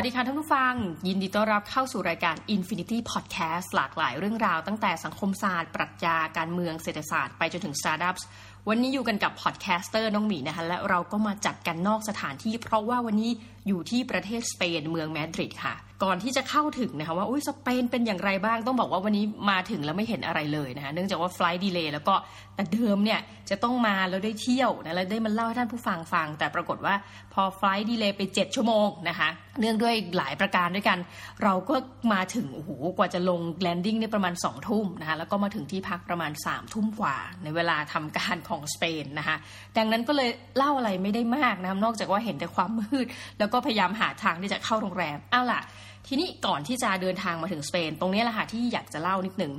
วัสดีค่ะท่านผู้ฟังยินดีต้อนรับเข้าสู่รายการ Infinity Podcast หลากหลายเรื่องราวตั้งแต่สังคมศาสตร์ปรัชญาการเมืองเศรษฐศาสตร์ไปจนถึง Startups วันนี้อยู่กันกับ Podcaster น้องหมีนะคะและเราก็มาจัดกันนอกสถานที่เพราะว่าวันนี้อยู่ที่ประเทศสเปนเมืองมาดริดค่ะก่อนที่จะเข้าถึงนะคะว่าสเปนเป็นอย่างไรบ้างต้องบอกว่าวันนี้มาถึงแล้วไม่เห็นอะไรเลยนะคะเนื่องจากว่าไฟลท์ดีเลย์แล้วก็แต่เดิมเนี่ยจะต้องมาแล้วได้เที่ยวนะแล้วได้มาเล่าให้ท่านผู้ฟังฟังแต่ปรากฏว่าพอไฟลท์ดีเลย์ไป7ชั่วโมงนะคะเนื่องด้วยหลายประการด้วยกันเราก็มาถึงโอ้โหกว่าจะลงแลนดิ้งเนี่ยประมาณ 20:00 นนะคะแล้วก็มาถึงที่พักประมาณ 3:00 นกว่าในเวลาทำการของสเปนนะคะดังนั้นก็เลยเล่าอะไรไม่ได้มากนะนอกจากว่าเห็นแต่ความมืดแล้วก็พยายามหาทางที่จะเข้าโรงแรมเอาล่ะทีนี้ก่อนที่จะเดินทางมาถึงสเปนตรงนี้แหละค่ะที่อยากจะเล่านิดนึง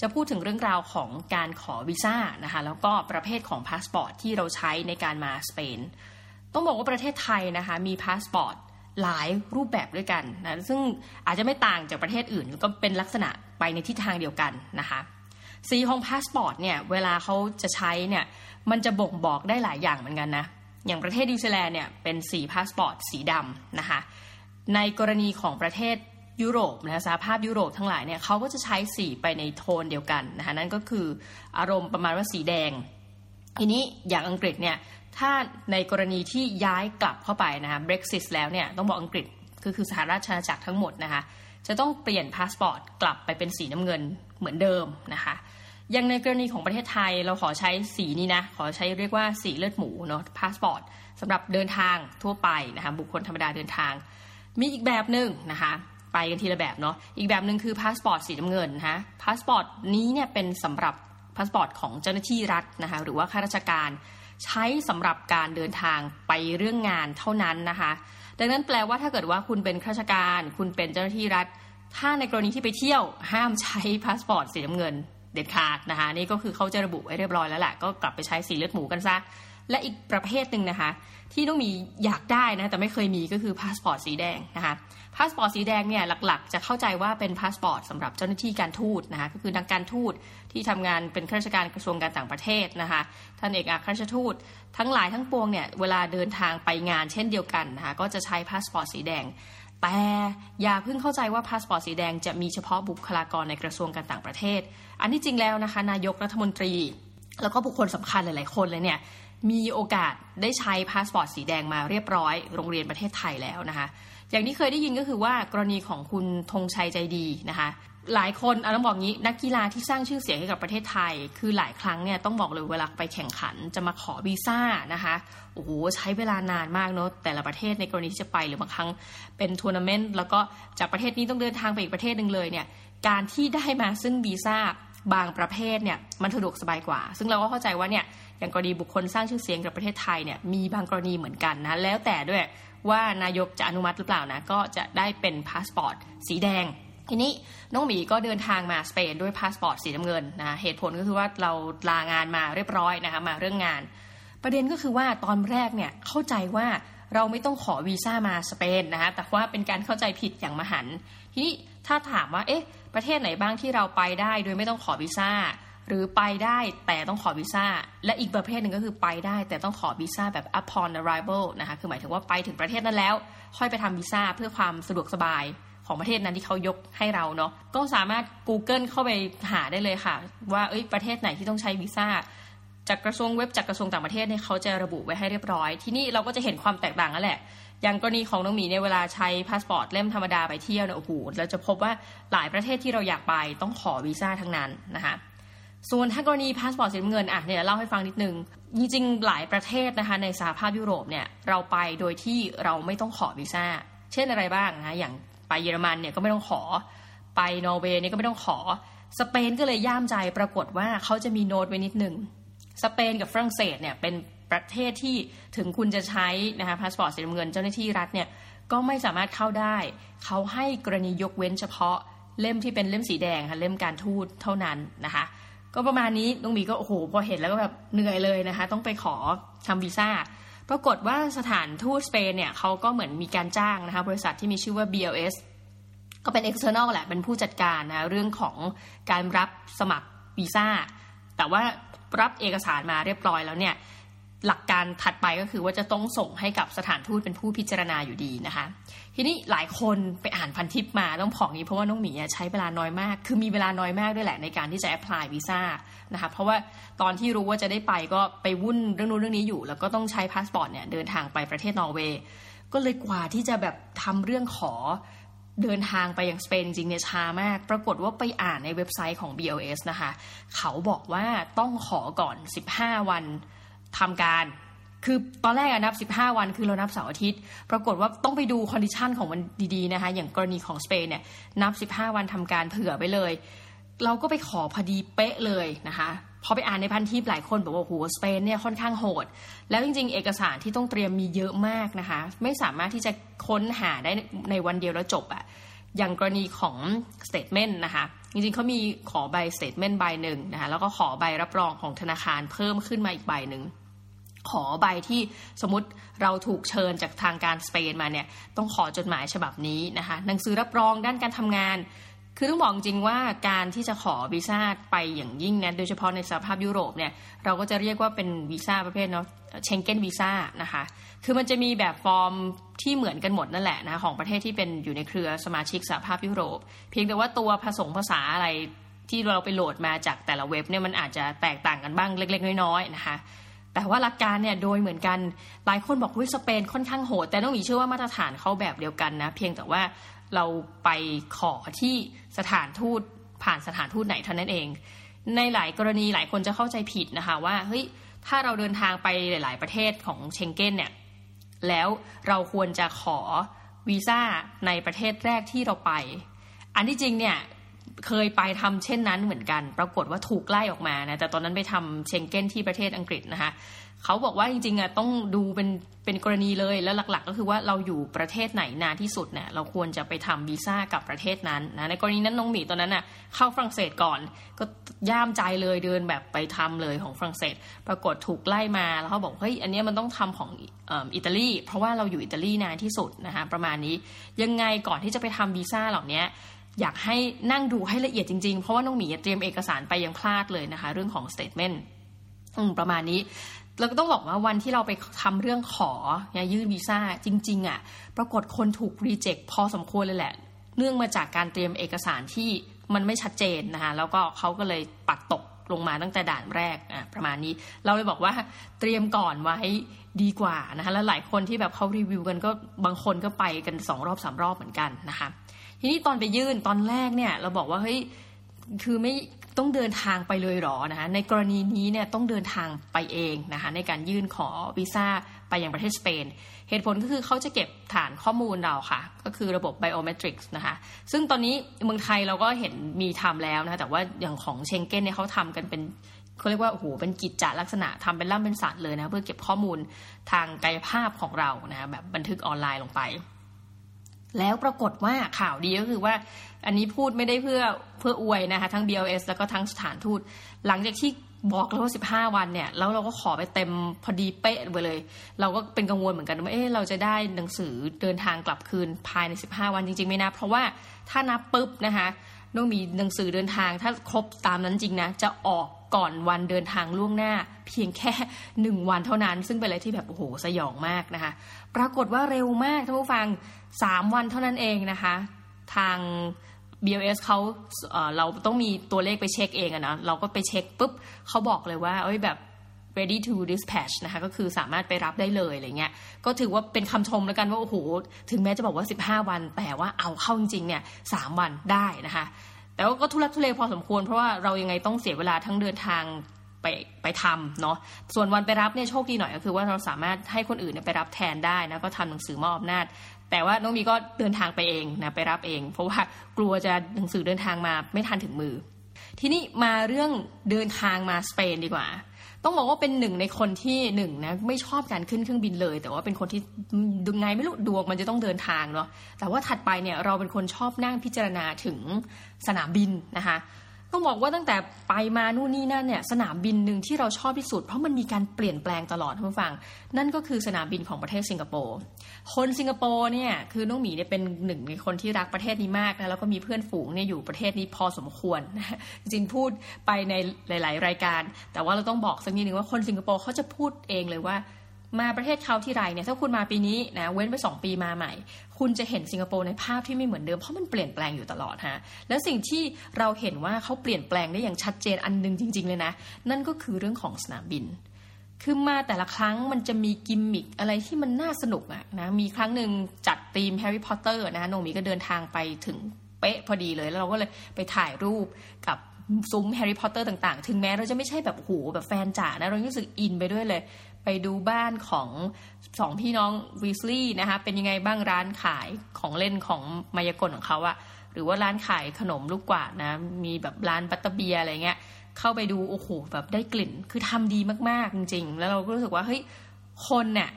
จะพูดถึงเรื่องราวของการขอวีซ่านะคะแล้วก็ประเภทของพาสปอร์ตที่เราใช้ในการมาสเปนต้องบอกว่าประเทศไทยนะคะมีพาสปอร์ตหลายรูปแบบด้วยกันนะซึ่งอาจจะไม่ต่างจากประเทศอื่นก็เป็นลักษณะไปในทิศทางเดียวกันนะคะสีของพาสปอร์ตเนี่ยเวลาเขาจะใช้เนี่ยมันจะบ่งบอกได้หลายอย่างเหมือนกันนะอย่างประเทศนิวซีแลนด์เนี่ยเป็นสีพาสปอร์ตสีดำนะคะในกรณีของประเทศยุโรปนะคะสหภาพยุโรปทั้งหลายเนี่ยเขาก็จะใช้สีไปในโทนเดียวกันนะคะนั่นก็คืออารมณ์ประมาณว่าสีแดงทีนี้อย่างอังกฤษเนี่ยถ้าในกรณีที่ย้ายกลับเข้าไปนะคะ Brexit แล้วเนี่ยต้องบอกอังกฤษคือสหราชอาณาจักรทั้งหมดนะคะจะต้องเปลี่ยนพาสปอร์ตกลับไปเป็นสีน้ำเงินเหมือนเดิมนะคะอย่างในกรณีของประเทศไทยเราขอใช้สีนี้นะขอใช้เรียกว่าสีเลือดหมูเนาะพาสปอร์ตสำหรับเดินทางทั่วไปนะคะบุคคลธรรมดาเดินทางมีอีกแบบนึงนะคะไปกันทีละแบบเนาะอีกแบบนึงคือพาสปอร์ตสีน้ำเงินนะคะพาสปอร์ตนี้เนี่ยเป็นสำหรับพาสปอร์ตของเจ้าหน้าที่รัฐนะคะหรือว่าข้าราชการใช้สำหรับการเดินทางไปเรื่องงานเท่านั้นนะคะดังนั้นแปลว่าถ้าเกิดว่าคุณเป็นข้าราชการคุณเป็นเจ้าหน้าที่รัฐถ้าในกรณีที่ไปเที่ยวห้ามใช้พาสปอร์ตสีน้ำเงินเด็ดขาดนะคะนี่ก็คือเขาจะระบุไว้เรียบร้อยแล้วแหละก็กลับไปใช้สีเลือดหมูกันซะและอีกประเภทนึงนะคะที่ต้องมีอยากได้นะแต่ไม่เคยมีก็คือพาสปอร์ตสีแดงนะคะพาสปอร์ตสีแดงเนี่ยหลักๆจะเข้าใจว่าเป็นพาสปอร์ตสำหรับเจ้าหน้าที่การทูตนะคะก็คือทางการทูตที่ทำงานเป็นข้าราชการกระทรวงการต่างประเทศนะคะท่านเอกอัครราชทูตทั้งหลายทั้งปวงเนี่ยเวลาเดินทางไปงานเช่นเดียวกันนะคะก็จะใช้พาสปอร์ตสีแดงแต่อย่าเพิ่งเข้าใจว่าพาสปอร์ตสีแดงจะมีเฉพาะบุคลากรในกระทรวงการต่างประเทศอันที่จริงแล้วนะคะนายกรัฐมนตรีแล้วก็บุคคลสำคัญหลายๆคนเลยเนี่ยมีโอกาสได้ใช้พาสปอร์ตสีแดงมาเรียบร้อยโรงเรียนประเทศไทยแล้วนะคะอย่างที่เคยได้ยินก็คือว่ากรณีของคุณธงชัยใจดีนะคะหลายคนต้องบอกงี้นักกีฬาที่สร้างชื่อเสียงให้กับประเทศไทยคือหลายครั้งเนี่ยต้องบอกเลยเวลาไปแข่งขันจะมาขอวีซ่านะคะโอ้โหใช้เวลานานมากเนาะแต่ละประเทศในกรณีที่จะไปหรือบางครั้งเป็นทัวร์นาเมนต์แล้วก็จากประเทศนี้ต้องเดินทางไปอีกประเทศนึงเลยเนี่ยการที่ได้มาซึ่งวีซ่าบางประเภทเนี่ยมันสะดวกสบายกว่าซึ่งเราก็เข้าใจว่าเนี่ยอย่างกรณีบุคคลสร้างชื่อเสียงกับประเทศไทยเนี่ยมีบางกรณีเหมือนกันนะแล้วแต่ด้วยว่านายกจะอนุมัติหรือเปล่านะก็จะได้เป็นพาสปอร์ตสีแดงทีนี้น้องหมีก็เดินทางมาสเปนด้วยพาสปอร์ตสีน้ำเงินนะเหตุผลก็คือว่าเราลางานมาเรียบร้อยนะคะมาเรื่องงานประเด็นก็คือว่าตอนแรกเนี่ยเข้าใจว่าเราไม่ต้องขอวีซ่ามาสเปนนะคะแต่ว่าเป็นการเข้าใจผิดอย่างมหันต์ทีนี้ถ้าถามว่าเอ๊ะประเทศไหนบ้างที่เราไปได้โดยไม่ต้องขอวีซ่าหรือไปได้แต่ต้องขอวีซ่าและอีกประเภทหนึ่งก็คือไปได้แต่ต้องขอวีซ่าแบบ upon arrival นะคะคือหมายถึงว่าไปถึงประเทศนั้นแล้วค่อยไปทำวีซ่าเพื่อความสะดวกสบายของประเทศนั้นที่เขายกให้เราเนาะก็สามารถ Google เข้าไปหาได้เลยค่ะว่าประเทศไหนที่ต้องใช้วีซ่าจากกระทรวงเว็บจากกระทรวงต่างประเทศเนี่ยเขาจะระบุไว้ให้เรียบร้อยที่นี่เราก็จะเห็นความแตกต่างแล้วแหละอย่างกรณีของน้องหมีเนี่ยเวลาใช้พาสปอร์ตเล่มธรรมดาไปเที่ยวเนี่ยโอ้โหเราจะพบว่าหลายประเทศที่เราอยากไปต้องขอวีซ่าทั้งนั้นนะคะส่วนถ้ากรณีพาสปอร์ตสีน้ำเงินอ่ะเนี่ยเล่าให้ฟังนิดนึงจริงๆหลายประเทศนะคะในสหภาพยุโรปเนี่ยเราไปโดยที่เราไม่ต้องขอวีซ่าเช่นอะไรบ้างนะอย่างไปเยอรมันเนี่ยก็ไม่ต้องขอไปนอร์เวย์เนี่ยก็ไม่ต้องขอสเปนก็เลยย่ามใจปรากฏว่าเขาจะมีโน้ตไว้นิดนึงสเปนกับฝรั่งเศสเนี่ยเป็นประเทศที่ถึงคุณจะใช้นะคะพาสปอร์ตสีน้ำเงินเจ้าหน้าที่รัฐเนี่ยก็ไม่สามารถเข้าได้เขาให้กรณียกเว้นเฉพาะเล่มที่เป็นเล่มสีแดงค่ะเล่มการทูตเท่านั้นนะคะก็ประมาณนี้น้องหมีก็โอ้โหพอเห็นแล้วก็แบบเหนื่อยเลยนะคะต้องไปขอทำวีซ่าปรากฏว่าสถานทูตสเปนเนี่ยเขาก็เหมือนมีการจ้างนะคะบริษัทที่มีชื่อว่า BLS ก็เป็น external แหละเป็นผู้จัดการนะเรื่องของการรับสมัครวีซ่าแต่ว่ารับเอกสารมาเรียบร้อยแล้วเนี่ย หลักการถัดไปก็คือว่าจะต้องส่งให้กับสถานทูตเป็นผู้พิจารณาอยู่ดีนะคะทีนี้หลายคนไปอ่านพันทิปมาต้องบอกนี้เพราะว่าน้องหมีใช้เวลาน้อยมากคือมีเวลาน้อยมากด้วยแหละในการที่จะแอพพลายวีซ่านะคะเพราะว่าตอนที่รู้ว่าจะได้ไปก็ไปวุ่นเรื่องนู้นเรื่องนี้อยู่แล้วก็ต้องใช้พาสปอร์ตเนี่ยเดินทางไปประเทศนอร์เวย์ก็เลยกว่าที่จะแบบทำเรื่องขอเดินทางไปยังสเปนจริงเนี่ยช้ามากปรากฏว่าไปอ่านในเว็บไซต์ของ BLS นะคะเขาบอกว่าต้องขอก่อน15วันทำการคือตอนแรกนับ15วันคือเรานับเสาร์อาทิตย์ปรากฏว่าต้องไปดูคอนดิชันของมันดีๆนะคะอย่างกรณีของสเปนเนี่ยนับ15วันทำการเผื่อไปเลยเราก็ไปขอพอดีเป๊ะเลยนะคะพอไปอ่านในพันทิปหลายคนบอกว่าโหสเปนเนี่ยค่อนข้างโหดแล้วจริงๆเอกสารที่ต้องเตรียมมีเยอะมากนะคะไม่สามารถที่จะค้นหาได้ในวันเดียวแล้วจบอะอย่างกรณีของสเตทเมนต์นะคะจริงๆเขามีขอใบสเตทเมนต์ใบหนึ่งนะคะแล้วก็ขอใบรับรองของธนาคารเพิ่มขึ้นมาอีกใบหนึ่งขอใบที่สมมุติเราถูกเชิญจากทางการสเปนมาเนี่ยต้องขอจดหมายฉบับนี้นะคะหนังสือรับรองด้านการทำงานคือต้องบอกจริงว่าการที่จะขอวีซ่าไปอย่างยิ่งนะโดยเฉพาะในสภาพยุโรปเนี่ยเราก็จะเรียกว่าเป็นวีซ่าประเภทเนาะเชงเก้นวีซ่านะคะคือมันจะมีแบบฟอร์มที่เหมือนกันหมดนั่นแหละนะของประเทศที่เป็นอยู่ในเครือสมาชิกสหภาพยุโรปเพียงแต่ว่าตัวผสมภาษาอะไรที่เราไปโหลดมาจากแต่ละเว็บเนี่ยมันอาจจะแตกต่างกันบ้างเล็กๆน้อยๆนะคะแต่ว่าหลักการเนี่ยโดยเหมือนกันหลายคนบอกว่าสเปนค่อนข้างโหดแต่น้องหมีเชื่อว่ามาตรฐานเขาแบบเดียวกันนะเพียงแต่ว่าเราไปขอที่สถานทูตผ่านสถานทูตไหนเท่านั้นเองในหลายกรณีหลายคนจะเข้าใจผิดนะคะว่าเฮ้ยถ้าเราเดินทางไปหลายๆประเทศของเชงเก้นเนี่ยแล้วเราควรจะขอวีซ่าในประเทศแรกที่เราไปอันที่จริงเนี่ยเคยไปทำเช่นนั้นเหมือนกันปรากฏว่าถูกไล่ออกมานะแต่ตอนนั้นไปทำเชงเก้นที่ประเทศอังกฤษนะคะเขาบอกว่าจริงๆอ่ะต้องดูเป็นกรณีเลยแล้วหลักๆก็คือว่าเราอยู่ประเทศไหนนานที่สุดเนี่ยเราควรจะไปทำวีซ่ากับประเทศนั้นนะในกรณีนั้นน้องหมีตอนนั้นอ่ะเข้าฝรั่งเศสก่อนก็ย่ามใจเลยเดินแบบไปทำเลยของฝรั่งเศสปรากฏถูกไล่มาแล้วเขาบอกเฮ้ยอันนี้มันต้องทำของอิตาลีเพราะว่าเราอยู่อิตาลีนานที่สุดนะคะประมาณนี้ยังไงก่อนที่จะไปทำวีซ่าเหล่านี้อยากให้นั่งดูให้ละเอียดจริงๆเพราะว่าน้องหมีเตรียมเอกสารไปยังพลาดเลยนะคะเรื่องของสเตทเมนต์ประมาณนี้เราก็ต้องบอกว่าวันที่เราไปทำเรื่องขอยื่นวีซ่าจริงๆอ่ะปรากฏคนถูกรีเจ็คพอสมควรเลยแหละเนื่องมาจากการเตรียมเอกสารที่มันไม่ชัดเจนนะคะแล้วก็เขาก็เลยปัดตกลงมาตั้งแต่ด่านแรกประมาณนี้เราเลยบอกว่าเตรียมก่อนไว้ดีกว่านะคะแล้วหลายคนที่แบบเขารีวิวกันก็บางคนก็ไปกัน2รอบ3รอบเหมือนกันนะคะทีนี้ตอนไปยื่นตอนแรกเนี่ยเราบอกว่าเฮ้ยคือไม่ต้องเดินทางไปเลยหรอนะคะในกรณีนี้เนี่ยต้องเดินทางไปเองนะคะในการยื่นขอวีซ่าไปยังประเทศสเปนเหตุผลก็คือเขาจะเก็บฐานข้อมูลเราค่ะก็คือระบบ biometrics นะคะซึ่งตอนนี้เมืองไทยเราก็เห็นมีทำแล้วนะคะแต่ว่าอย่างของเชงเก้นเนี่ยเขาทำกันเป็นเขาเรียกว่าโอ้โหเป็นกิจจลักษณะทำเป็นล่ำเป็นสันเลยนะเพื่อเก็บข้อมูลทางกายภาพของเรานะคะแบบบันทึกออนไลน์ลงไปแล้วปรากฏว่าข่าวดีก็คือว่าอันนี้พูดไม่ได้เพื่ออวยนะคะทั้ง BLS แล้วก็ทั้งสถานทูตหลังจากที่บอกแล้วว่า15วันเนี่ยแล้วเราก็ขอไปเต็มพอดีเป๊ะไปเลยเราก็เป็นกังวลเหมือนกันว่าเราจะได้หนังสือเดินทางกลับคืนภายใน15วันจริงๆไม่นะเพราะว่าถ้านับปุ๊บนะคะต้องมีหนังสือเดินทางถ้าครบตามนั้นจริงนะจะออกก่อนวันเดินทางล่วงหน้าเพียงแค่1วันเท่านั้นซึ่งเป็นอะไรที่แบบโอ้โหสยองมากนะคะปรากฏว่าเร็วมากท่านผู้ฟัง3วันเท่านั้นเองนะคะทาง BLS เราต้องมีตัวเลขไปเช็คเองอะนะเราก็ไปเช็คปุ๊บเขาบอกเลยว่าแบบ ready to dispatch นะคะก็คือสามารถไปรับได้เลยอะไรเงี้ยก็ถือว่าเป็นคำชมแล้วกันว่าโอ้โหถึงแม้จะบอกว่า15วันแต่ว่าเอาเข้าจริงๆเนี่ย3วันได้นะคะแต่ก็ทุลักทุเลพอสมควรเพราะว่าเรายังไงต้องเสียเวลาทั้งเดินทางไปทำเนาะส่วนวันไปรับเนี่ยโชคดีหน่อยก็คือว่าเราสามารถให้คนอื่นไปรับแทนได้นะก็ทำหนังสือมอบอำนาจแต่ว่าน้องมีก็เดินทางไปเองนะไปรับเองเพราะว่ากลัวจะหนังสือเดินทางมาไม่ทันถึงมือทีนี้มาเรื่องเดินทางมาสเปนดีกว่าต้องบอกว่าเป็นหนึ่งในคนที่1นะไม่ชอบการขึ้นเครื่องบินเลยแต่ว่าเป็นคนที่ดูไงไม่รู้ดวงมันจะต้องเดินทางเนาะแต่ว่าถัดไปเนี่ยเราเป็นคนชอบนั่งพิจารณาถึงสนามบินนะคะ ต้องบอกว่าตั้งแต่ไปมานู่นนี่นั่นเนี่ยสนามบินหนึ่งที่เราชอบที่สุดเพราะมันมีการเปลี่ยนแปลงตลอดท่านผู้ฟังนั่นก็คือสนามบินของประเทศสิงคโปร์คนสิงคโปร์เนี่ยคือน้องหมีเนี่ยเป็นหนึ่งในคนที่รักประเทศนี้มากนะแล้วก็มีเพื่อนฝูงเนี่ยอยู่ประเทศนี้พอสมควรนะจริงพูดไปในหลายๆรายการแต่ว่าเราต้องบอกสักนิดนึงว่าคนสิงคโปร์เขาจะพูดเองเลยว่ามาประเทศเขาที่ไรเนี่ยถ้าคุณมาปีนี้นะเว้นไป2ปีมาใหม่คุณจะเห็นสิงคโปร์ในภาพที่ไม่เหมือนเดิมเพราะมันเปลี่ยนแปลงอยู่ตลอดฮะและสิ่งที่เราเห็นว่าเขาเปลี่ยนแปลงได้อย่างชัดเจนอันนึงจริงๆเลยนะนั่นก็คือเรื่องของสนามบินคือมาแต่ละครั้งมันจะมีกิมมิคอะไรที่มันน่าสนุกอะนะมีครั้งนึงจัดธีมแฮร์รี่พอตเตอร์นะน้องหมีก็เดินทางไปถึงเป๊ะพอดีเลยแล้วเราก็เลยไปถ่ายรูปกับซุ้มแฮร์รี่พอตเตอร์ต่างๆถึงแม้เราจะไม่ใช่แบบโหแบบแฟนจ๋านะเรารู้สึกอินไปด้วยเลยไปดูบ้านของสองพี่น้องวีสลีย์นะคะเป็นยังไงบ้างร้านขายของเล่นของมายากลของเขาอะหรือว่าร้านขายขนมลูกกวาดนะมีแบบร้านบัตเตอร์เบียอะไรเงี้ยเข้าไปดูโอ้โหแบบได้กลิ่นคือทำดีมากๆจริงๆแล้วเราก็รู้สึกว่าเฮ้ยคนเนี่ย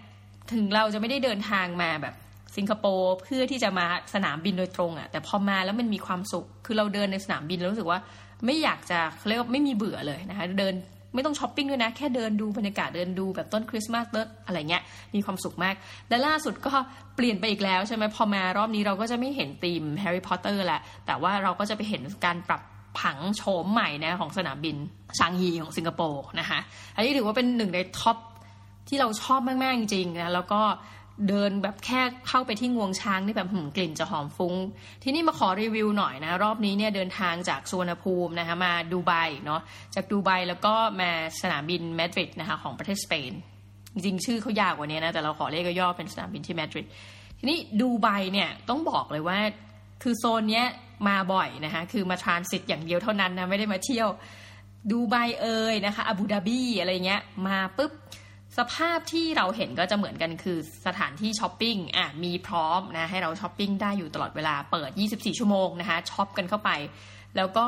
ถึงเราจะไม่ได้เดินทางมาแบบสิงคโปร์เพื่อที่จะมาสนามบินโดยตรงอะแต่พอมาแล้วมันมีความสุขคือเราเดินในสนามบินแล้วรู้สึกว่าไม่อยากจะเรียกว่าไม่มีเบื่อเลยนะคะเดินไม่ต้องช้อปปิ้งด้วยนะแค่เดินดูบรรยากาศเดินดูแบบต้นคริสต์มาสอะไรเงี้ยมีความสุขมากและล่าสุดก็เปลี่ยนไปอีกแล้วใช่ไหมพอมารอบนี้เราก็จะไม่เห็นธีมแฮร์รี่พอตเตอร์ละแต่ว่าเราก็จะไปเห็นการปรับผังโฉมใหม่นะของสนามบินชางฮีของสิงคโปร์นะคะอันนี้ถือว่าเป็นหนึ่งในท็อปที่เราชอบมากๆจริงๆนะแล้วก็เดินแบบแค่เข้าไปที่งวงช้างนี่แบบกลิ่นจะหอมฟุ้งที่นี่มาขอรีวิวหน่อยนะรอบนี้เนี่ยเดินทางจากสุวรรณภูมินะคะมาดูไบเนาะจากดูไบแล้วก็มาสนามบินมาดริดนะคะของประเทศสเปนจริงๆชื่อเขายากกว่านี้นะแต่เราขอเรียกย่อเป็นสนามบินที่มาดริดทีนี้ดูไบเนี่ยต้องบอกเลยว่าคือโซนเนี้ยมาบ่อยนะคะคือมาทรานสิตอย่างเดียวเท่านั้นนะไม่ได้มาเที่ยวดูไบเอ่ยนะคะอาบูดาบีอะไรเงี้ยมาปุ๊บสภาพที่เราเห็นก็จะเหมือนกันคือสถานที่ช้อปปิ้งมีพร้อมนะให้เราช้อปปิ้งได้อยู่ตลอดเวลาเปิด24ชั่วโมงนะคะช้อปกันเข้าไปแล้วก็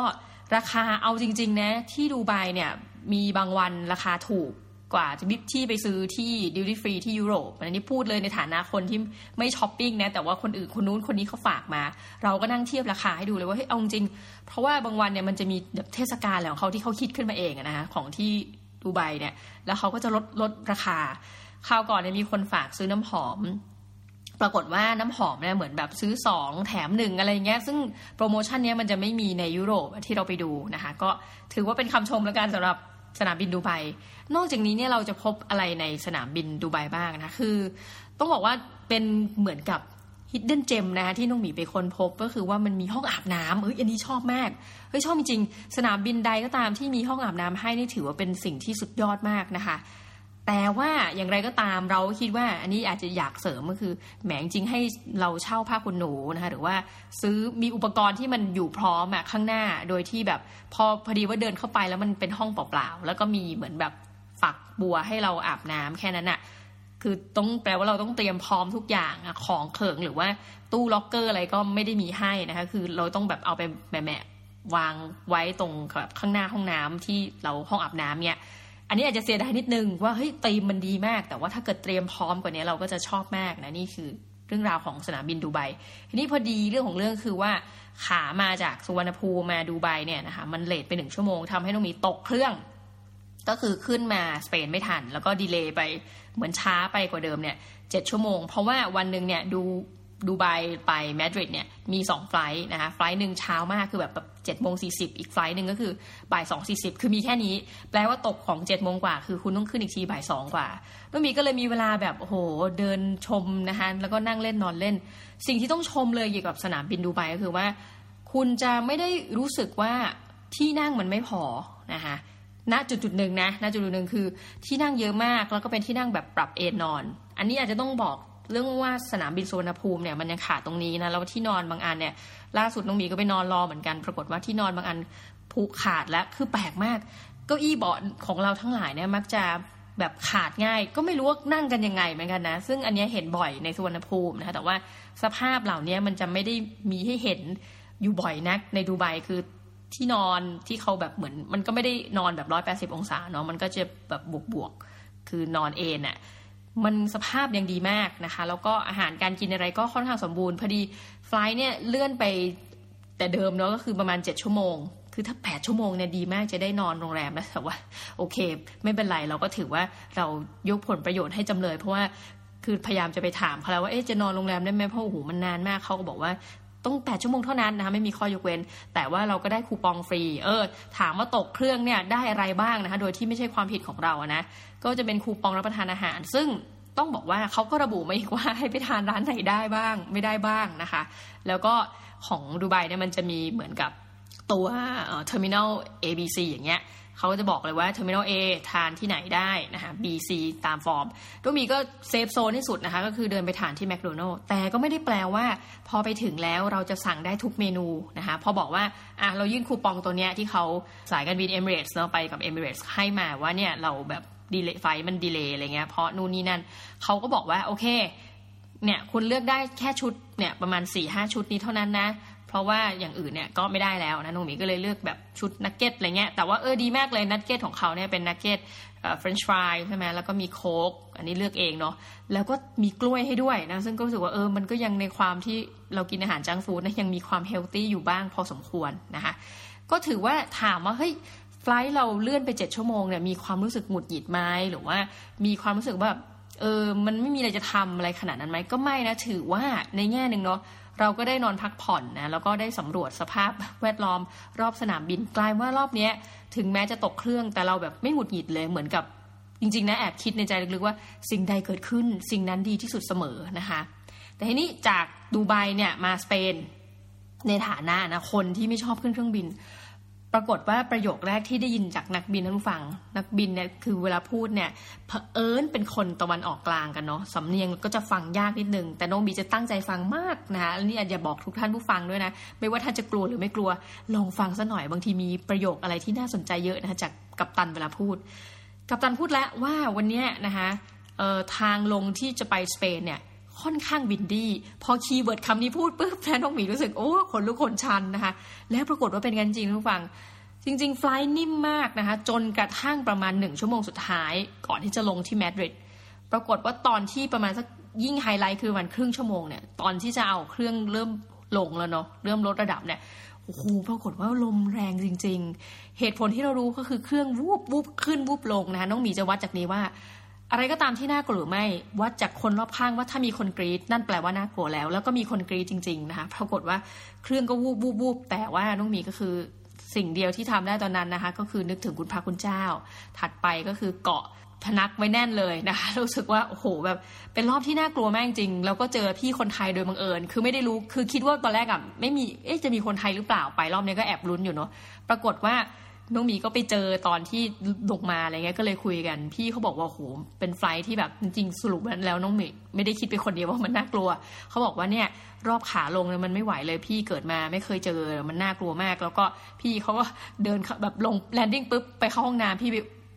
ราคาเอาจริงๆนะที่ดูไบเนี่ยมีบางวันราคาถูกกว่าที่ไปซื้อที่ดิวตี้ฟรีที่ยุโรปอันนี้พูดเลยในฐานะคนที่ไม่ช้อปปิ้งนะแต่ว่าคนอื่นคนนู้นคนนี้เขาฝากมาเราก็นั่งเทียบราคาให้ดูเลยว่าเฮ้ยเอาจริงเพราะว่าบางวันเนี่ยมันจะมีแบบเทศกาลอะไรของเขาที่เขาคิดขึ้นมาเองนะคะของที่ดูไบเนี่ยแล้วเขาก็จะลดราคาคราวก่อนเนี่ยมีคนฝากซื้อน้ำหอมปรากฏว่าน้ำหอมเนี่ยเหมือนแบบซื้อ2แถม1อะไรเงี้ยซึ่งโปรโมชั่นเนี้ยมันจะไม่มีในยุโรปที่เราไปดูนะคะก็ถือว่าเป็นคำชมแล้วกันสำหรับสนามบินดูไบนอกจากนี้เนี่ยเราจะพบอะไรในสนามบินดูไบบ้างนะคือต้องบอกว่าเป็นเหมือนกับhidden gem นะคะที่น้องหมีไปค้นพบก็คือว่ามันมีห้องอาบน้ำอันนี้ชอบมากชอบจริงสนามบินใดก็ตามที่มีห้องอาบน้ำให้นี่ถือว่าเป็นสิ่งที่สุดยอดมากนะคะแต่ว่าอย่างไรก็ตามเราคิดว่าอันนี้อาจจะอยากเสริมก็คือแหมจริงให้เราเช่าผ้าขนหนูนะคะหรือว่าซื้อมีอุปกรณ์ที่มันอยู่พร้อมอะข้างหน้าโดยที่แบบพอดีว่าเดินเข้าไปแล้วมันเป็นห้องเปล่าๆแล้วก็มีเหมือนแบบฝักบัวให้เราอาบน้ำแค่นั้นอะคือต้องแปลว่าเราต้องเตรียมพร้อมทุกอย่างของเขิงหรือว่าตู้ล็อกเกอร์อะไรก็ไม่ได้มีให้นะคะคือเราต้องแบบเอาไปแหม่วางไว้ตรงแบบข้างหน้าห้องน้ำที่เราห้องอาบน้ำเนี่ยอันนี้อาจจะเสียดายนิดนึงว่าเฮ้ยธีมมันดีมากแต่ว่าถ้าเกิดเตรียมพร้อมกว่านี้เราก็จะชอบมากนะนี่คือเรื่องราวของสนามบินดูไบทีนี้พอดีเรื่องคือว่าขามาจากสุวรรณภูมิมาดูไบเนี่ยนะคะมันเลทไป1ชั่วโมงทำให้น้องมีตกเครื่องก็คือขึ้นมาสเปนไม่ทันแล้วก็ดีเลย์ไปเหมือนช้าไปกว่าเดิมเนี่ย7ชั่วโมงเพราะว่าวันนึงเนี่ยดูไบไปมาดริดเนี่ยมี2ไฟล์นะคะไฟล์นึงเช้ามากคือแบบ7:40 อีกไฟล์นึงก็คือ 14:40 คือมีแค่นี้แปลว่าตกของ 7:00 นกว่าคือคุณต้องขึ้นอีกที 14:00 นกว่าน้องมีก็เลยมีเวลาแบบโอ้โหเดินชมนะคะแล้วก็นั่งเล่นนอนเล่นสิ่งที่ต้องชมเลยเกี่ยวกับสนามบินดูไบก็คือว่าคุณจะไม่ได้รู้สึกว่าที่นั่งมันไม่พอนะคะณจุดหนึ่งคือที่นั่งเยอะมากแล้วก็เป็นที่นั่งแบบปรับเอนนอนอันนี้อาจจะต้องบอกเรื่องว่าสนามบินสุวรรณภูมิเนี่ยมันยังขาดตรงนี้นะแล้วที่นอนบางอันเนี่ยล่าสุดน้องหมีก็ไปนอนรอเหมือนกันปรากฏว่าที่นอนบางอันผุขาดแล้วคือแปลกมากเก้าอี้เบาะของเราทั้งหลายเนี่ยมักจะแบบขาดง่ายก็ไม่รู้ว่านั่งกันยังไงเหมือนกันนะซึ่งอันนี้เห็นบ่อยในสุวรรณภูมินะคะแต่ว่าสภาพเหล่านี้มันจะไม่ได้มีให้เห็นอยู่บ่อยนักในดูไบคือที่นอนที่เขาแบบเหมือนมันก็ไม่ได้นอนแบบ180องศาเนาะมันก็จะแบบบวกคือนอนเอนน่ะมันสภาพยังดีมากนะคะแล้วก็อาหารการกินอะไรก็ค่อนข้างสมบูรณ์พอดีไฟล์เนี่ยเลื่อนไปแต่เดิมเนาะก็คือประมาณ7ชั่วโมง คือถ้า8ชั่วโมงเนี่ยดีมากจะได้นอนโรงแรมนะแต่ว่าโอเคไม่เป็นไรเราก็ถือว่าเรายกผลประโยชน์ให้จำเลยเพราะว่าคือพยายามจะไปถามเขาแล้วว่าจะนอนโรงแรมได้ไหมเพราะโอ้โหมันนานมากเขาก็บอกว่าต้อง8ชั่วโมงเท่านั้นนะคะไม่มีข้อยกเว้นแต่ว่าเราก็ได้คูปองฟรีถามว่าตกเครื่องเนี่ยได้อะไรบ้างนะคะโดยที่ไม่ใช่ความผิดของเรานะก็จะเป็นคูปองรับประทานอาหารซึ่งต้องบอกว่าเขาก็ระบุมาอีกว่าให้ไปทานร้านไหนได้บ้างไม่ได้บ้างนะคะแล้วก็ของดูไบเนี่ยมันจะมีเหมือนกับตัวTerminal A B C อย่างเงี้ยเขาจะบอกเลยว่า Terminal A ทานที่ไหนได้นะคะ B C ตามฟอร์มก็มีก็เซฟโซนที่สุดนะคะก็คือเดินไปทานที่แมคโดนัลด์แต่ก็ไม่ได้แปลว่าพอไปถึงแล้วเราจะสั่งได้ทุกเมนูนะคะพอบอกว่าเรายื่นคูปองตัวเนี้ยที่เขาสายการบิน Emirates เนาะไปกับ Emirates ให้มาว่าเนี่ยเราแบบดีเลย์ไฟมันดีเลย์อะไรเงี้ยเพราะนู่นนี่นั่นเขาก็บอกว่าโอเคเนี่ยคุณเลือกได้แค่ชุดเนี่ยประมาณ 4-5 ชุดนี้เท่านั้นนะเพราะว่าอย่างอื่นเนี่ยก็ไม่ได้แล้วนะน้องหมีก็เลยเลือกแบบชุดนักเก็ตอะไรเงี้ยแต่ว่าดีมากเลยนักเก็ตของเขาเนี่ยเป็นนักเก็ตเฟรนช์ฟรายใช่ไหมแล้วก็มีโค้กอันนี้เลือกเองเนาะแล้วก็มีกล้วยให้ด้วยนะซึ่งก็รู้สึกว่ามันก็ยังในความที่เรากินอาหารจังฟู้ดนะยังมีความเฮลตี้อยู่บ้างพอสมควรนะคะก็ถือว่าถามว่าเฮ้ยไฟล์เราเลื่อนไป7ชั่วโมงเนี่ยมีความรู้สึกหงุดหงิดไหมหรือว่ามีความรู้สึกว่ามันไม่มีอะไรจะทำอะไรขนาดนั้นไหมก็ไม่นะถือว่าในแง่นึงเนาะเราก็ได้นอนพักผ่อนนะแล้วก็ได้สำรวจสภาพแวดล้อมรอบสนามบินกลายว่ารอบนี้ถึงแม้จะตกเครื่องแต่เราแบบไม่หงุดหงิดเลยเหมือนกับจริงๆนะแอบคิดในใจลึกๆว่าสิ่งใดเกิดขึ้นสิ่งนั้นดีที่สุดเสมอนะคะแต่ทีนี้จากดูไบเนี่ยมาสเปนในฐานะนะคนที่ไม่ชอบขึ้นเครื่องบินปรากฏว่าประโยคแรกที่ได้ยินจากนักบินท่านผู้ฟังนักบินเนี่ยคือเวลาพูดเนี่ยเผอิญเป็นคนตะวันออกกลางกันเนาะสำเนียงก็จะฟังยากนิดนึงแต่น้องบีจะตั้งใจฟังมากนะคะอันนี้อาจจะบอกทุกท่านผู้ฟังด้วยนะไม่ว่าท่านจะกลัวหรือไม่กลัวลองฟังซะหน่อยบางทีมีประโยคอะไรที่น่าสนใจเยอะนะคะจากกัปตันเวลาพูดกัปตันพูดแล้วว่าวันนี้นะคะทางลงที่จะไปสเปนเนี่ยค่อนข้างวินดี้พอคีย์เวิร์ดคำนี้พูดปุ๊บแล้วน้องหมีรู้สึกโอ้ขนลุกขนชันนะคะแล้วปรากฏว่าเป็นกันจริงทุกฝั่งจริงๆไฟล์นิ่มมากนะคะจนกระทั่งประมาณ1ชั่วโมงสุดท้ายก่อนที่จะลงที่มาดริดปรากฏว่าตอนที่ประมาณสักยิ่งไฮไลท์คือวันครึ่งชั่วโมงเนี่ยตอนที่จะเอาเครื่องเริ่มลงแล้วเนาะเริ่มลดระดับเนี่ยโอ้โหปรากฏว่าลมแรงจริงๆเหตุผลที่เรารู้ก็คือเครื่องวูบวูบขึ้นวูบลงนะคะน้องหมีจะวัดจากนี้ว่าอะไรก็ตามที่น่ากลัวหรือไม่วัดจากคนรอบข้างว่าถ้ามีคนกรี๊ดนั่นแปลว่าน่ากลัวแล้วแล้วก็มีคนกรี๊ดจริงๆนะคะปรากฏว่าเครื่องก็วูบวูบวูบแต่ว่าน้องมีก็คือสิ่งเดียวที่ทำได้ตอนนั้นนะคะก็คือนึกถึงคุณพระคุณเจ้าถัดไปก็คือเกาะพนักไว้แน่นเลยนะคะรู้สึกว่าโอ้โหแบบเป็นรอบที่น่ากลัวมากจริงแล้วก็เจอพี่คนไทยโดยบังเอิญคือไม่ได้รู้คือคิดว่าตอนแรกอะไม่มีจะมีคนไทยหรือเปล่าไปรอบนี้ก็แอบลุ้นอยู่เนาะปรากฏว่าน้องหมีก็ไปเจอตอนที่ลงมาอะไรเงี้ยก็เลยคุยกันพี่เขาบอกว่าโหเป็นไฟล์ที่แบบจริงๆสรุปแล้วน้องหมีไม่ได้คิดไปคนเดียวว่ามันน่ากลัวเขาบอกว่าเนี่ยรอบขาลงเนี่ยมันไม่ไหวเลยพี่เกิดมาไม่เคยเจอมันน่ากลัวมากแล้วก็พี่เขาก็เดินแบบลงแลนดิ้งปุ๊บไปเข้าห้องน้ำพี่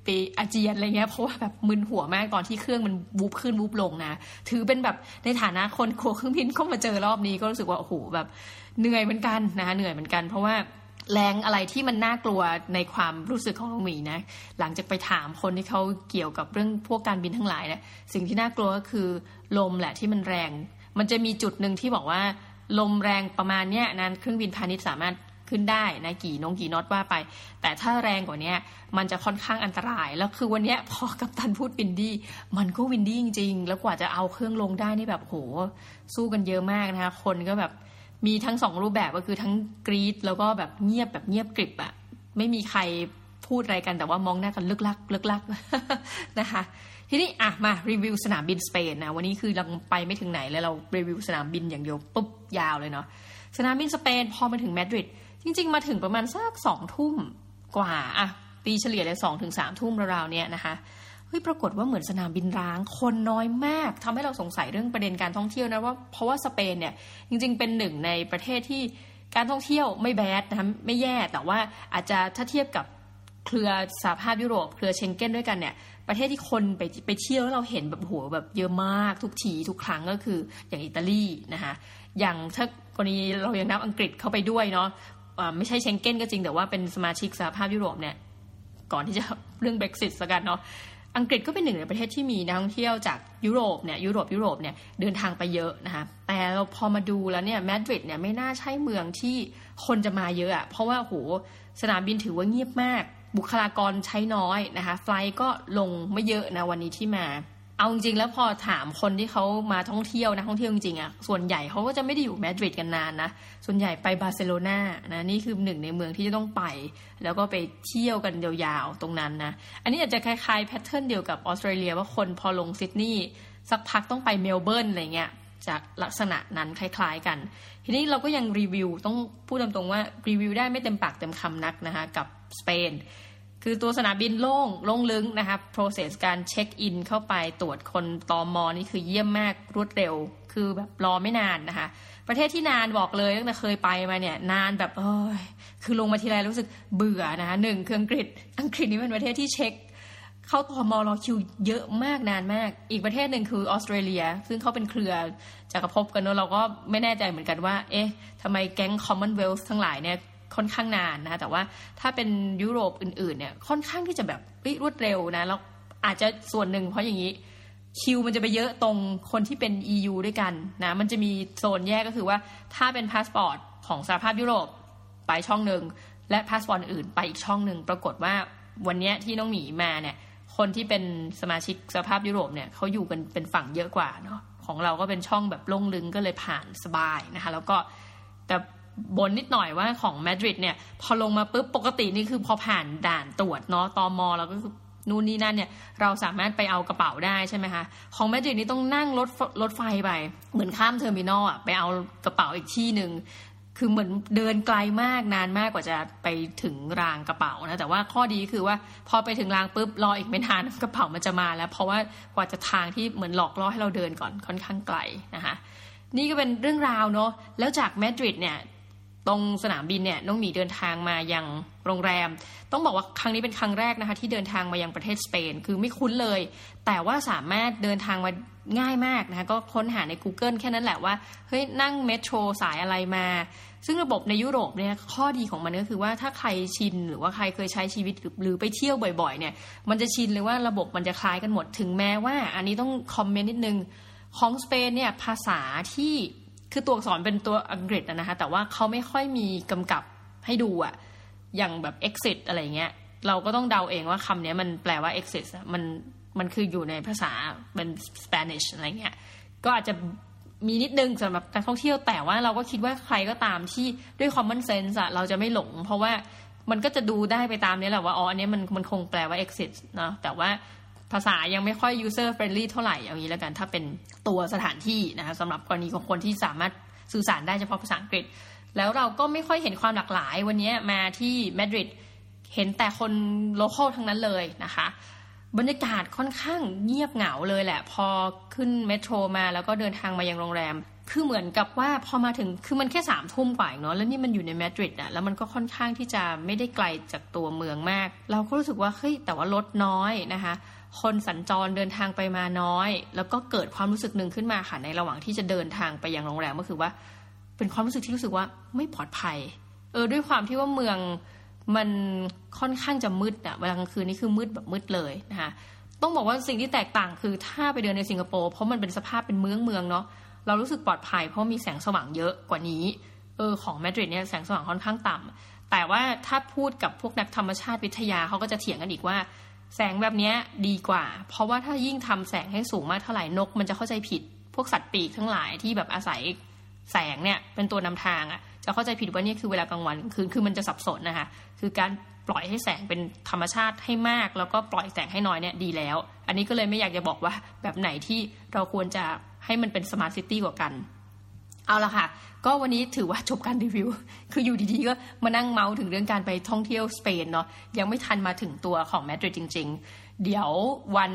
ไปอาเจียนอะไรเงี้ยเพราะว่าแบบมึนหัวมากตอนที่เครื่องมันวูบขึ้นวูบลงนะถือเป็นแบบในฐานะคนขับเครื่องบินเข้ามาเจอรอบนี้ก็รู้สึกว่าโอ้โหแบบเหนื่อยเหมือนกันนะเหนื่อยเหมือนกันเพราะว่าแรงอะไรที่มันน่ากลัวในความรู้สึกของน้องหมีนะหลังจากไปถามคนที่เขาเกี่ยวกับเรื่องพวกการบินทั้งหลายนะสิ่งที่น่ากลัวก็คือลมแหละที่มันแรงมันจะมีจุดนึงที่บอกว่าลมแรงประมาณเนี้ยนั้นเครื่องบินพาณิชย์สามารถขึ้นได้นะกี่น็อตว่าไปแต่ถ้าแรงกว่านี้มันจะค่อนข้างอันตรายแล้วคือวันนี้พอกัปตันพูดวินดี้มันก็วินดี้จริงๆแล้วกว่าจะเอาเครื่องลงได้นี่แบบโหสู้กันเยอะมากนะคะคนก็แบบมีทั้ง2รูปแบบก็คือทั้งกรี๊ดแล้วก็แบบเงียบกริบอะไม่มีใครพูดอะไรกันแต่ว่ามองหน้ากันลึกลัก นะคะทีนี้อ่ะมารีวิวสนามบินสเปนนะวันนี้คือเราไปไม่ถึงไหนแล้วเรารีวิวสนามบินอย่างเดียวปุ๊บยาวเลยเนาะสนามบินสเปนพอมาถึงมาดริดจริงๆมาถึงประมาณสัก 20:00 นกว่าอะตีเฉลี่ยเลย 2-3 ทุ่มราวๆเนี่ยนะคะเฮ้ยปรากฏว่าเหมือนสนามบินร้างคนน้อยมากทำให้เราสงสัยเรื่องประเด็นการท่องเที่ยวนะว่าเพราะว่าสเปนเนี่ยจริงๆเป็นหนึ่งในประเทศที่การท่องเที่ยวไม่แบดนะไม่แย่แต่ว่าอาจจะถ้าเทียบกับเครือสหภาพยุโรปเครือเชงเก้นด้วยกันเนี่ยประเทศที่คนไปเที่ยวแล้วเราเห็นแบบโหแบบเยอะมากทุกทีทุกครั้งก็คืออย่างอิตาลีนะคะอย่างถ้ากรณีเรายังนับอังกฤษเข้าไปด้วยเนาะไม่ใช่เชงเก้นก็จริงแต่ว่าเป็นสมาชิกสหภาพยุโรปเนี่ยก่อนที่จะเรื่อง Brexit ซะกันเนาะ อังกฤษก็เป็นหนึ่งในประเทศที่มีนักท่องเที่ยวจากยุโรปเนี่ยเดินทางไปเยอะนะคะแต่เราพอมาดูแล้วเนี่ยมาดริดเนี่ยไม่น่าใช่เมืองที่คนจะมาเยอะอะเพราะว่าโหสนามบินถือว่าเงียบมากบุคลากรใช้น้อยนะคะไฟล์ก็ลงไม่เยอะนะวันนี้ที่มาเอาจริงๆแล้วพอถามคนที่เขามาท่องเที่ยวนะท่องเที่ยวจริงๆอะส่วนใหญ่เขาก็จะไม่ได้อยู่มาดริดกันนานนะส่วนใหญ่ไปบาร์เซโลนานะนี่คือหนึ่งในเมืองที่จะต้องไปแล้วก็ไปเที่ยวกันยาวๆตรงนั้นนะอันนี้อาจจะคล้ายๆแพทเทิร์นเดียวกับออสเตรเลียว่าคนพอลงซิดนีย์สักพักต้องไปเมลเบิร์นอะไรเงี้ยจากลักษณะนั้นคล้ายๆกันทีนี้เราก็ยังรีวิวต้องพูดตามตรงว่ารีวิวได้ไม่เต็มปากเต็มคำนักนะคะกับสเปนคือตัวสนามบินโล่งลึงนะคะ process การเช็คอินเข้าไปตรวจคนตม.นี่คือเยี่ยมมากรวดเร็วคือแบบรอไม่นานนะคะประเทศที่นานบอกเลยตั้งแต่เคยไปมาเนี่ยนานแบบโอ้ยคือลงมาทีไรรู้สึกเบื่อนะคะหนึ่งคืออังกฤษนี่เป็นประเทศที่เช็คเข้าตม.รอคิวเยอะมากนานมากอีกประเทศหนึ่งคือออสเตรเลียซึ่งเขาเป็นเครือจักรภพกันเนอะเราก็ไม่แน่ใจเหมือนกันว่าเอ๊ะทำไมแก๊ง Commonwealth ทั้งหลายเนี่ยค่อนข้างนานนะคะแต่ว่าถ้าเป็นยุโรปอื่นๆเนี่ยค่อนข้างที่จะแบบรวดเร็วนะแล้วอาจจะส่วนหนึ่งเพราะอย่างนี้คิวมันจะไปเยอะตรงคนที่เป็น EU ด้วยกันนะมันจะมีโซนแยกก็คือว่าถ้าเป็นพาสปอร์ตของสหภาพยุโรปไปช่องนึงและพาสปอร์ตอื่นไปอีกช่องนึงปรากฏว่าวันนี้ที่น้องหมีมาเนี่ยคนที่เป็นสมาชิกสหภาพยุโรปเนี่ยเขาอยู่กันเป็นฝั่งเยอะกว่าเนาะของเราก็เป็นช่องแบบโล่งลึงก็เลยผ่านสบายนะคะแล้วก็แต่บนนิดหน่อยว่าของมาดริดเนี่ยพอลงมาปุ๊บปกตินี่คือพอผ่านด่านตรวจเนาะตม.แล้วก็นู่นนี่นั่นเนี่ยเราสามารถไปเอากระเป๋าได้ใช่ไหมคะของมาดริดนี่ต้องนั่งรถไฟไปเหมือนข้ามเทอร์มินอลอ่ะไปเอากระเป๋าอีกที่นึงคือเหมือนเดินไกลมากนานมากกว่าจะไปถึงรางกระเป๋านะแต่ว่าข้อดีคือว่าพอไปถึงรางปุ๊บรออีกไม่นานกระเป๋ามันจะมาแล้วเพราะว่ากว่าจะทางที่เหมือนหลอกล่อให้เราเดินก่อนค่อนข้างไกลนะคะนี่ก็เป็นเรื่องราวเนาะแล้วจากมาดริดเนี่ยตรงสนามบินเนี่ยน้องหมีเดินทางมายังโรงแรมต้องบอกว่าครั้งนี้เป็นครั้งแรกนะคะที่เดินทางมายังประเทศสเปนคือไม่คุ้นเลยแต่ว่าสามารถเดินทางมาง่ายมากนะคะก็ค้นหาใน Google แค่นั้นแหละว่าเฮ้ยนั่งเมโทรสายอะไรมาซึ่งระบบในยุโรปเนี่ยข้อดีของมันก็คือว่าถ้าใครชินหรือว่าใครเคยใช้ชีวิตหรือไปเที่ยวบ่อยๆเนี่ยมันจะชินเลยว่าระบบมันจะคล้ายกันหมดถึงแม้ว่าอันนี้ต้องคอมเมนต์นิดนึงของสเปนเนี่ยภาษาที่คือตัวอักษรเป็นตัวอังกฤษนะคะแต่ว่าเขาไม่ค่อยมีกำกับให้ดูอะอย่างแบบ exit อะไรเงี้ยเราก็ต้องเดาเองว่าคำนี้มันแปลว่า exit มันคืออยู่ในภาษาเป็น Spanish อะไรเงี้ยก็อาจจะมีนิดนึงสำหรับการท่องเที่ยวแต่ว่าเราก็คิดว่าใครก็ตามที่ด้วย common sense อะเราจะไม่หลงเพราะว่ามันก็จะดูได้ไปตามนี้แหละว่าอ๋ออันนี้มันคงแปลว่า exit เนาะแต่ว่าภาษายังไม่ค่อย user friendly เท่าไหร่อย่างนี้แล้วกันถ้าเป็นตัวสถานที่นะคะสำหรับกรณีของคนที่สามารถสื่อสารได้เฉพาะภาษาอังกฤษแล้วเราก็ไม่ค่อยเห็นความหลากหลายวันนี้มาที่มาดริดเห็นแต่คน local ทั้งนั้นเลยนะคะบรรยากาศค่อนข้างเงียบเหงาเลยแหละพอขึ้นเมโทรมาแล้วก็เดินทางมายังโรงแรมคือเหมือนกับว่าพอมาถึงคือมันแค่3 ทุ่มกว่าเองเนาะแล้วนี่มันอยู่ในมาดริดอะแล้วมันก็ค่อนข้างที่จะไม่ได้ไกลจากตัวเมืองมากเราก็รู้สึกว่าเฮ้ยแต่ว่ารถน้อยนะคะคนสัญจรเดินทางไปมาน้อยแล้วก็เกิดความรู้สึกนึงขึ้นมาค่ะในระหว่างที่จะเดินทางไปยังโรงแรมก็คือว่าเป็นความรู้สึกที่รู้สึกว่าไม่ปลอดภัยด้วยความที่ว่าเมืองมันค่อนข้างจะมืดอะเวลากลางคืนนี่คือมืดแบบมืดเลยนะคะต้องบอกว่าสิ่งที่แตกต่างคือถ้าไปเดินในสิงคโปร์เพราะมันเป็นสภาพเป็นเมืองเนาะเรารู้สึกปลอดภัยเพราะมีแสงสว่างเยอะกว่านี้ของมาดริดเนี่ยแสงสว่างค่อนข้างต่ำแต่ว่าถ้าพูดกับพวกนักธรรมชาติวิทยาเขาก็จะเถียงกันอีกว่าแสงแบบนี้ดีกว่าเพราะว่าถ้ายิ่งทำแสงให้สูงมากเท่าไหร่นกมันจะเข้าใจผิดพวกสัตว์ปีกทั้งหลายที่แบบอาศัยแสงเนี่ยเป็นตัวนำทางอ่ะจะเข้าใจผิดว่านี่คือเวลากลางวันคือมันจะสับสนนะคะคือการปล่อยให้แสงเป็นธรรมชาติให้มากแล้วก็ปล่อยแสงให้น้อยเนี่ยดีแล้วอันนี้ก็เลยไม่อยากจะบอกว่าแบบไหนที่เราควรจะให้มันเป็นสมาร์ทซิตี้กว่ากันเอาละค่ะก็วันนี้ถือว่าจบการรีวิวคืออยู่ดีๆก็มานั่งเมาถึงเรื่องการไปท่องเที่ยวสเปนเนาะยังไม่ทันมาถึงตัวของมาดริดจริงๆเดี๋ยววัน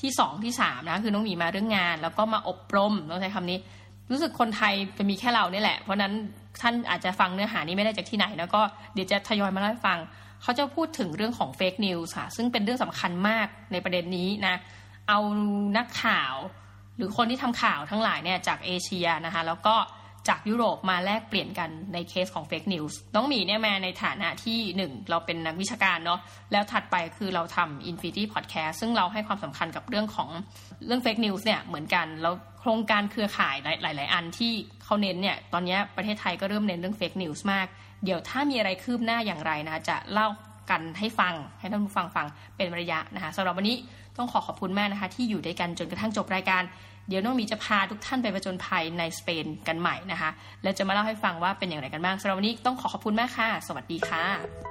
ที่2ที่3นะคือน้องหมีมาเรื่องงานแล้วก็มาอบรมต้องใช้คำนี้รู้สึกคนไทยจะมีแค่เราเนี่ยแหละเพราะนั้นท่านอาจจะฟังเนื้อหานี้ไม่ได้จากที่ไหนนะก็เดี๋ยวจะทยอยมาเล่าให้ฟังเขาจะพูดถึงเรื่องของเฟกนิวส์ค่ะซึ่งเป็นเรื่องสำคัญมากในประเด็นนี้นะเอานักข่าวหรือคนที่ทำข่าวทั้งหลายเนี่ยจากเอเชียนะคะแล้วก็ จากยุโรปมาแลกเปลี่ยนกันในเคสของเฟกนิวส์น้องหมีเนี่ยมาในฐานะที่1เราเป็นนักวิชาการเนาะแล้วถัดไปคือเราทำ Infinity Podcast ซึ่งเราให้ความสำคัญกับเรื่องเฟกนิวส์เนี่ยเหมือนกันแล้วโครงการเครือข่ายหลายๆอันที่เขาเน้นเนี่ยตอนนี้ประเทศไทยก็เริ่มเน้นเรื่องเฟกนิวส์มากเดี๋ยวถ้ามีอะไรคืบหน้าอย่างไรนะจะเล่ากันให้ฟังให้ท่านผู้ฟังฟังเป็นระยะนะคะสำหรับวันนี้ต้องขอบคุณมากนะคะที่อยู่ด้วยกันจนกระทั่งจบรายการเดี๋ยวน้องมีจะพาทุกท่านไปผจญภัยในสเปนกันใหม่นะคะแล้วจะมาเล่าให้ฟังว่าเป็นอย่างไรกันบ้างสำหรับวันนี้ต้องขอบคุณมากค่ะสวัสดีค่ะ